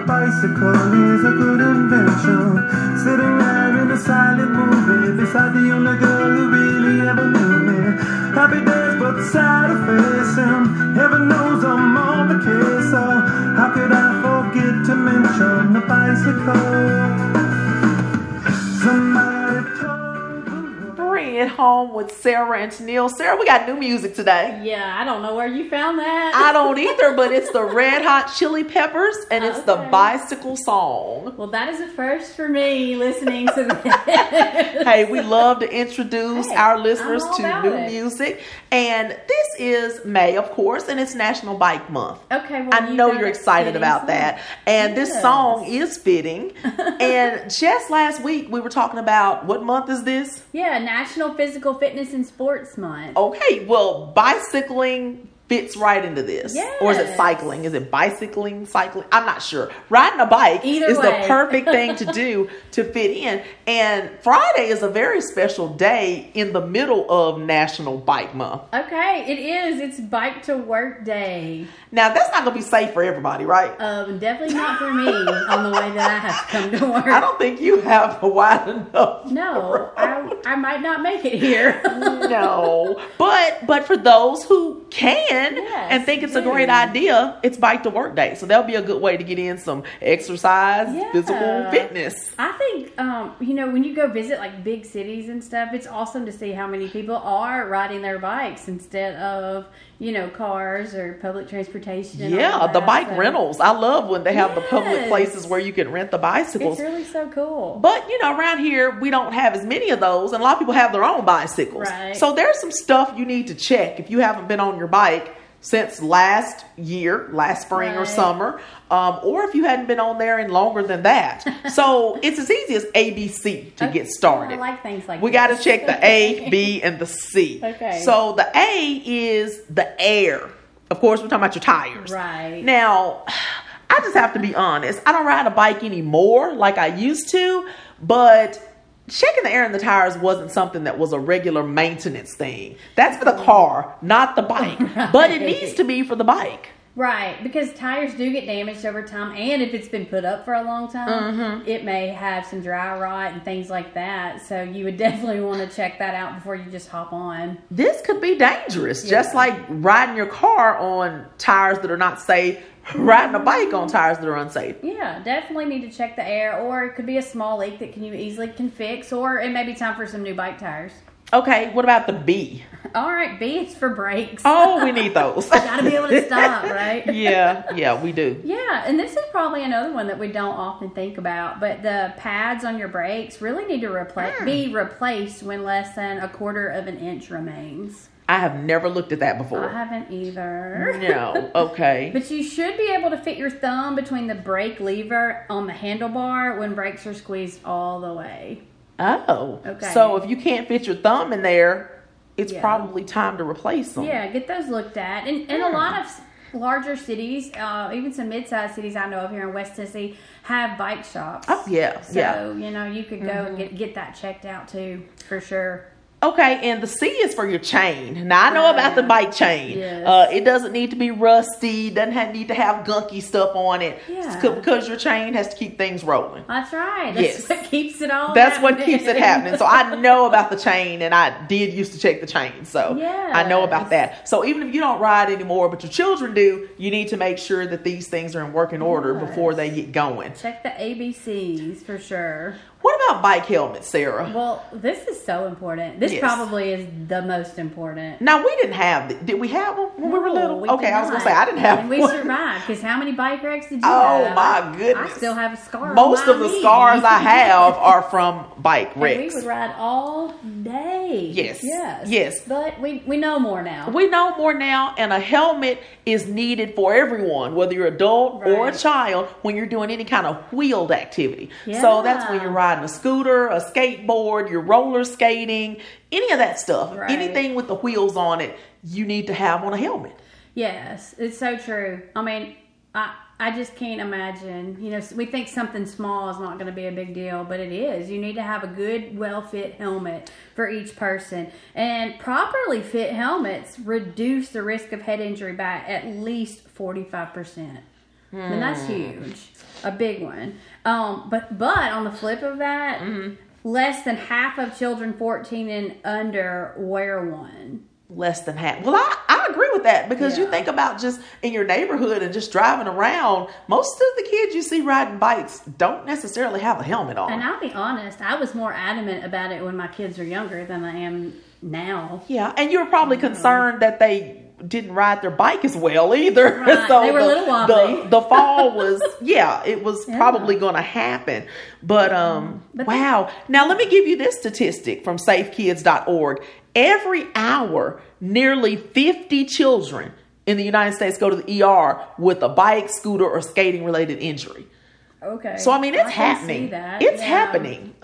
a bicycle is a good invention. Sit around in a silent movie beside the only girl who really ever knew me. Happy days but sad of face, and heaven knows I'm on the case. So how could I forget to mention the bicycle? Home with Sarah and Tennille. Sarah, we got new music today. Yeah, I don't know where you found that. I don't either, but it's the Red Hot Chili Peppers, and it's the Bicycle Song. Well, that is a first for me listening to this. Hey, we love to introduce our listeners to new music, and this is May, of course, and it's National Bike Month. Okay, well, I know you're excited about that, and this song is fitting. And just last week, we were talking about what month is this? Yeah, National Physical Fitness and Sports Month. Okay, well, bicycling fits right into this. Yes. Or is it cycling? Is it bicycling, cycling? I'm not sure. Riding a bike is the perfect thing to do to fit in. And Friday is a very special day in the middle of National Bike Month. Okay, it is. It's Bike to Work Day. Now, that's not going to be safe for everybody, right? Definitely not for me on the way that I have to come to work. I don't think you have a wide enough road. I might not make it here. No. But for those who can, yes, and think it's a great idea, it's Bike to Work Day. So that'll be a good way to get in some exercise, physical fitness. I think, when you go visit like big cities and stuff, it's awesome to see how many people are riding their bikes instead of, cars or public transportation. And all that. The bike rentals. I love when they have the public places where you can rent the bicycles. It's really so cool. But, around here, we don't have as many of those, and a lot of people have their own bicycles. Right. So there's some stuff you need to check if you haven't been on your bike since last spring or summer, or if you hadn't been on there in longer than that. So it's as easy as ABC to get started. I like things like we got to check the A, B, and the C. Okay. So the A is the air. Of course, we're talking about your tires. Right. Now, I just have to be honest. I don't ride a bike anymore like I used to, but checking the air in the tires wasn't something that was a regular maintenance thing. That's for the car, not the bike. Right. But it needs to be for the bike. Right, because tires do get damaged over time, and if it's been put up for a long time, it may have some dry rot and things like that, so you would definitely want to check that out before you just hop on. This could be dangerous, just like riding your car on tires that are not safe, riding a bike on tires that are unsafe. Yeah, definitely need to check the air, or it could be a small leak that you easily can fix, or it may be time for some new bike tires. Okay, what about the B? All right, B is for brakes. Oh, we need those. Gotta be able to stop, right? Yeah, we do. Yeah, and this is probably another one that we don't often think about, but the pads on your brakes really need to be replaced when less than a quarter of an inch remains. I have never looked at that before. I haven't either. No. Okay. But you should be able to fit your thumb between the brake lever on the handlebar when brakes are squeezed all the way. Oh. Okay. So if you can't fit your thumb in there, it's probably time to replace them. Yeah, get those looked at. And a lot of larger cities, even some mid-sized cities I know of here in West Tennessee, have bike shops. Oh, yeah. So, you could go and get that checked out too, for sure. Okay, and the C is for your chain. Now, I know about the bike chain. Yes. It doesn't need to be rusty, doesn't need to have gunky stuff on it. Yeah. It's because your chain has to keep things rolling. That's right. That's what keeps it all That's what keeps it happening. So I know about the chain, and I did used to check the chain. So I know about that. So even if you don't ride anymore, but your children do, you need to make sure that these things are in working order before they get going. Check the ABCs for sure. What about bike helmets, Sarah? Well, this is so important. This probably is the most important. Now, we didn't have it. Did we have them when we were little? I was going to say, I didn't have them. And we survived, because how many bike wrecks did you have? Oh, my goodness. I still have a scar. Most of the scars I have are from bike wrecks. And we would ride all day. Yes. But we know more now. We know more now, and a helmet is needed for everyone, whether you're adult or a child, when you're doing any kind of wheeled activity. Yeah. So that's when you're riding a scooter, a skateboard, your roller skating, any of that stuff. Right. Anything with the wheels on it, you need to have on a helmet. Yes, it's so true. I mean, I just can't imagine. We think something small is not going to be a big deal, but it is. You need to have a good, well-fit helmet for each person. And properly fit helmets reduce the risk of head injury by at least 45%. And that's huge. A big one. But on the flip of that, less than half of children 14 and under wear one. Less than half. Well, I agree with that because you think about just in your neighborhood and just driving around, most of the kids you see riding bikes don't necessarily have a helmet on. And I'll be honest, I was more adamant about it when my kids were younger than I am now. Yeah, and you were probably concerned that they didn't ride their bike as well either. Right. So they were a little wobbly. The fall was, it was probably going to happen. But wow. Now, let me give you this statistic from safekids.org. Every hour, nearly 50 children in the United States go to the ER with a bike, scooter, or skating-related injury. Okay. So, I mean, it's happening. See that. It's happening.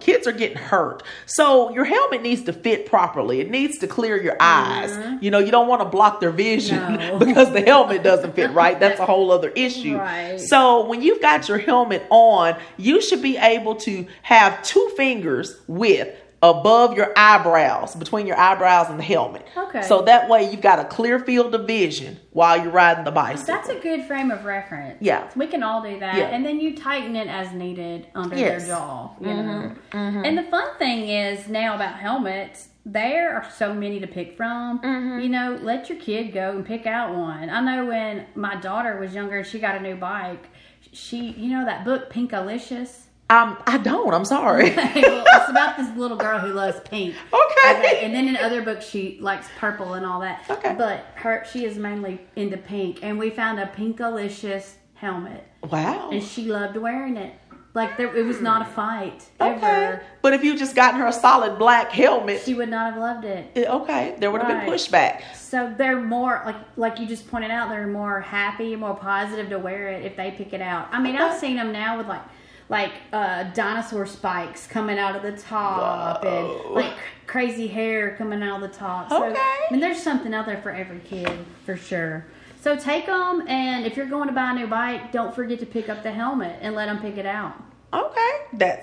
Kids are getting hurt. So your helmet needs to fit properly. It needs to clear your eyes. You don't want to block their vision because the helmet doesn't fit right. That's a whole other issue. Right. So when you've got your helmet on, you should be able to have two fingers width above your eyebrows, between your eyebrows and the helmet. Okay. So that way you've got a clear field of vision while you're riding the bicycle. That's a good frame of reference. Yeah. We can all do that. Yeah. And then you tighten it as needed under their jaw. Mm-hmm. Mm-hmm. And the fun thing is now about helmets, there are so many to pick from. Mm-hmm. Let your kid go and pick out one. I know when my daughter was younger and she got a new bike, she, that book Pinkalicious. I don't. I'm sorry. Okay, well, it's about this little girl who loves pink. Okay. And then in other books, she likes purple and all that. Okay. But she is mainly into pink. And we found a Pinkalicious helmet. Wow. And she loved wearing it. It was not a fight ever. But if you just gotten her a solid black helmet, she would not have loved it. There would have been pushback. So they're more like you just pointed out. They're more happy, more positive to wear it if they pick it out. I mean, I've seen them now with dinosaur spikes coming out of the top. Whoa. And crazy hair coming out of the top. So, there's something out there for every kid for sure. So take them, and if you're going to buy a new bike, don't forget to pick up the helmet and let them pick it out. Okay,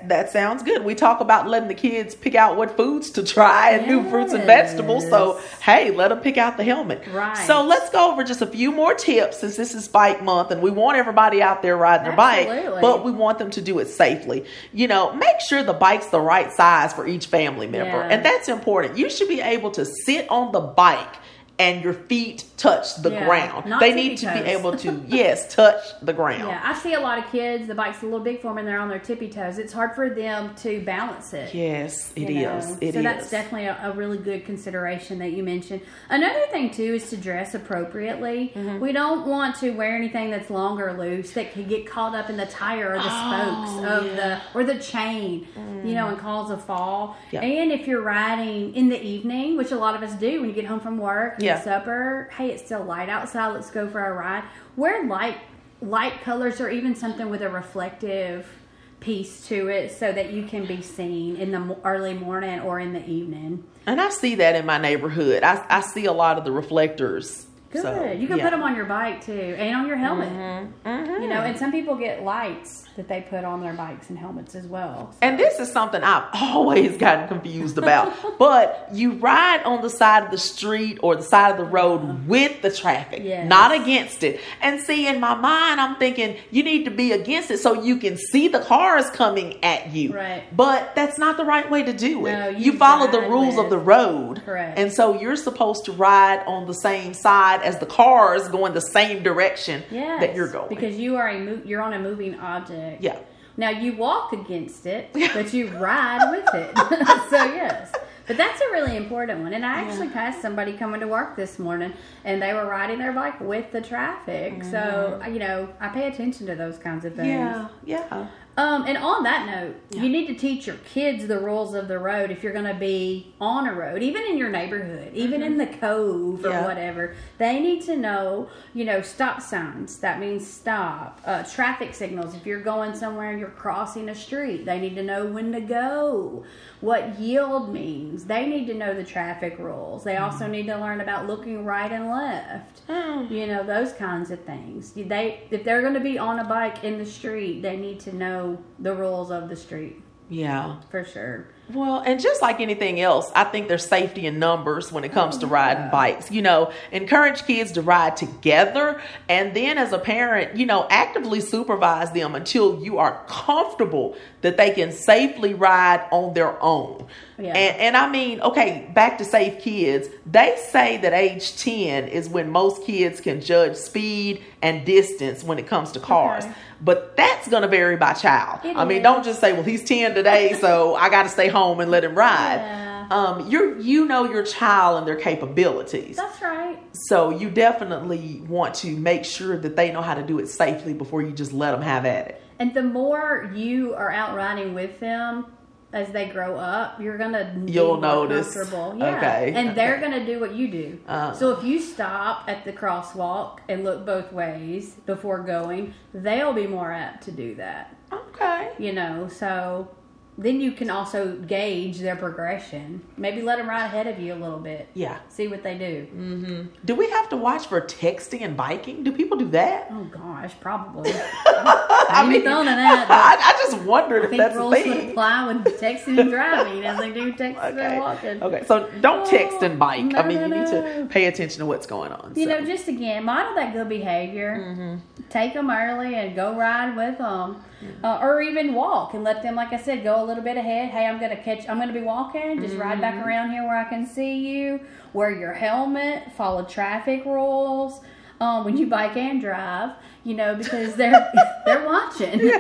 that sounds good. We talk about letting the kids pick out what foods to try and new fruits and vegetables. So, hey, let them pick out the helmet. Right. So let's go over just a few more tips since this is Bike Month and we want everybody out there riding their bike, but we want them to do it safely. Make sure the bike's the right size for each family member. Yeah. And that's important. You should be able to sit on the bike and your feet touch the ground. They need to be able to, touch the ground. Yeah, I see a lot of kids, the bike's a little big for them and they're on their tippy toes. It's hard for them to balance it. Yes, it is. So that's definitely a really good consideration that you mentioned. Another thing, too, is to dress appropriately. Mm-hmm. We don't want to wear anything that's long or loose that could get caught up in the tire or the spokes of the chain, and cause a fall. Yeah. And if you're riding in the evening, which a lot of us do when you get home from work, supper, hey, it's still light outside, let's go for a ride. Wear light colors or even something with a reflective piece to it so that you can be seen in the early morning or in the evening. And I see that in my neighborhood. I see a lot of the reflectors. Good. So, you can put them on your bike, too, and on your helmet. Mm-hmm. Mm-hmm. And some people get lights that they put on their bikes and helmets as well. So. And this is something I've always gotten confused about. But you ride on the side of the street or the side of the road with the traffic, not against it. And see, in my mind, I'm thinking you need to be against it so you can see the cars coming at you. Right. But that's not the right way to do it. No, you follow the rules of the road. Correct. And so you're supposed to ride on the same side as the cars going the same direction that you're going. Because you are you're on a moving object. Yeah. Now you walk against it, but you ride with it. So yes. But that's a really important one. And I actually passed somebody coming to work this morning and they were riding their bike with the traffic. Mm. So, I pay attention to those kinds of things. Yeah. Yeah. And on that note, you need to teach your kids the rules of the road if you're going to be on a road, even in your neighborhood, even in the cove or whatever. They need to know, stop signs. That means stop. Traffic signals. If you're going somewhere and you're crossing a street, they need to know when to go. What yield means. They need to know the traffic rules. They also need to learn about looking right and left. Mm. Those kinds of things. If they're going to be on a bike in the street, they need to know the rules of the street. Yeah. For sure. Well, and just like anything else, I think there's safety in numbers when it comes to riding bikes. You know, encourage kids to ride together, and then as a parent, you know, actively supervise them until you are comfortable that they can safely ride on their own. Yeah. And I mean, okay, back to Safe Kids. They say that age 10 is when most kids can judge speed and distance when it comes to cars. Okay. But that's going to vary by child. I mean, don't just say, well, he's 10 today, so I got to stay home and let him ride. Yeah. You know your child and their capabilities. That's right. So you definitely want to make sure that they know how to do it safely before you just let them have at it. And the more you are out riding with them, as they grow up, you're going to be more comfortable. Yeah. Okay. And they're going to do what you do. So if you stop at the crosswalk and look both ways before going, they'll be more apt to do that. Okay. You know, so then you can also gauge their progression. Maybe let them ride ahead of you a little bit. Yeah. See what they do. Mm-hmm. Do we have to watch for texting and biking? Do people do that? Oh, gosh, probably. I just wondered if that's a thing. I think rules would apply when texting and driving as they do texting and walking. Okay, so don't text and bike. You need to pay attention to what's going on. You know, just again, model that good behavior. Mm-hmm. Take them early and go ride with them. Mm-hmm. Or even walk and let them, like I said, go a little bit ahead. Hey, I'm going to be walking. Just ride back around here where I can see you. Wear your helmet. Follow traffic rules. When you bike and drive, you know, because they're watching.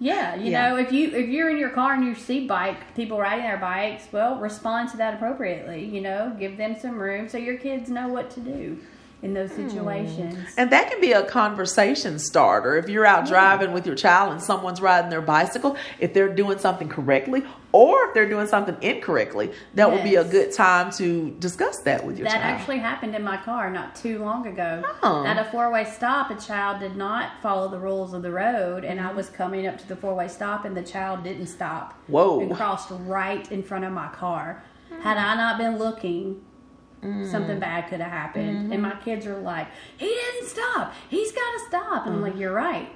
Yeah, you know, if you're in your car and you see people riding their bikes, well, respond to that appropriately. You know, give them some room so your kids know what to do in those situations. And that can be a conversation starter. If you're out driving with your child and someone's riding their bicycle, if they're doing something correctly or if they're doing something incorrectly, that would be a good time to discuss that with your child. That actually happened in my car not too long ago. Oh. At a four-way stop, a child did not follow the rules of the road, and I was coming up to the four-way stop, and the child didn't stop. Whoa. And crossed right in front of my car. Mm. Had I not been looking, something bad could have happened. Mm-hmm. And my kids are like, he didn't stop. He's got to stop. And I'm like, you're right.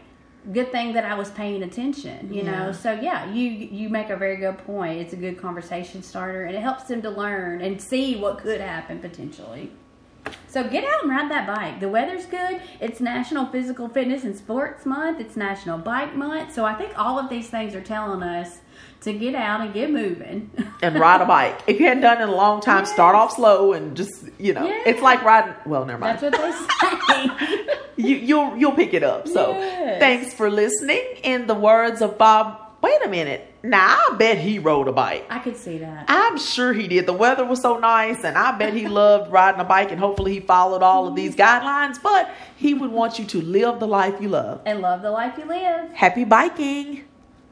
Good thing that I was paying attention, you know. So, yeah, you make a very good point. It's a good conversation starter. And it helps them to learn and see what could happen potentially. So get out and ride that bike. The weather's good. It's National Physical Fitness and Sports Month. It's National Bike Month. So I think all of these things are telling us to get out and get moving. And ride a bike. If you hadn't done it in a long time, start off slow and just, you know, it's like riding. Well, never mind. That's what they say. You'll pick it up. So thanks for listening. In the words of Bob, wait a minute. Now, I bet he rode a bike. I could see that. I'm sure he did. The weather was so nice, and I bet he loved riding a bike, and hopefully he followed all of these guidelines, but he would want you to live the life you love. And love the life you live. Happy biking.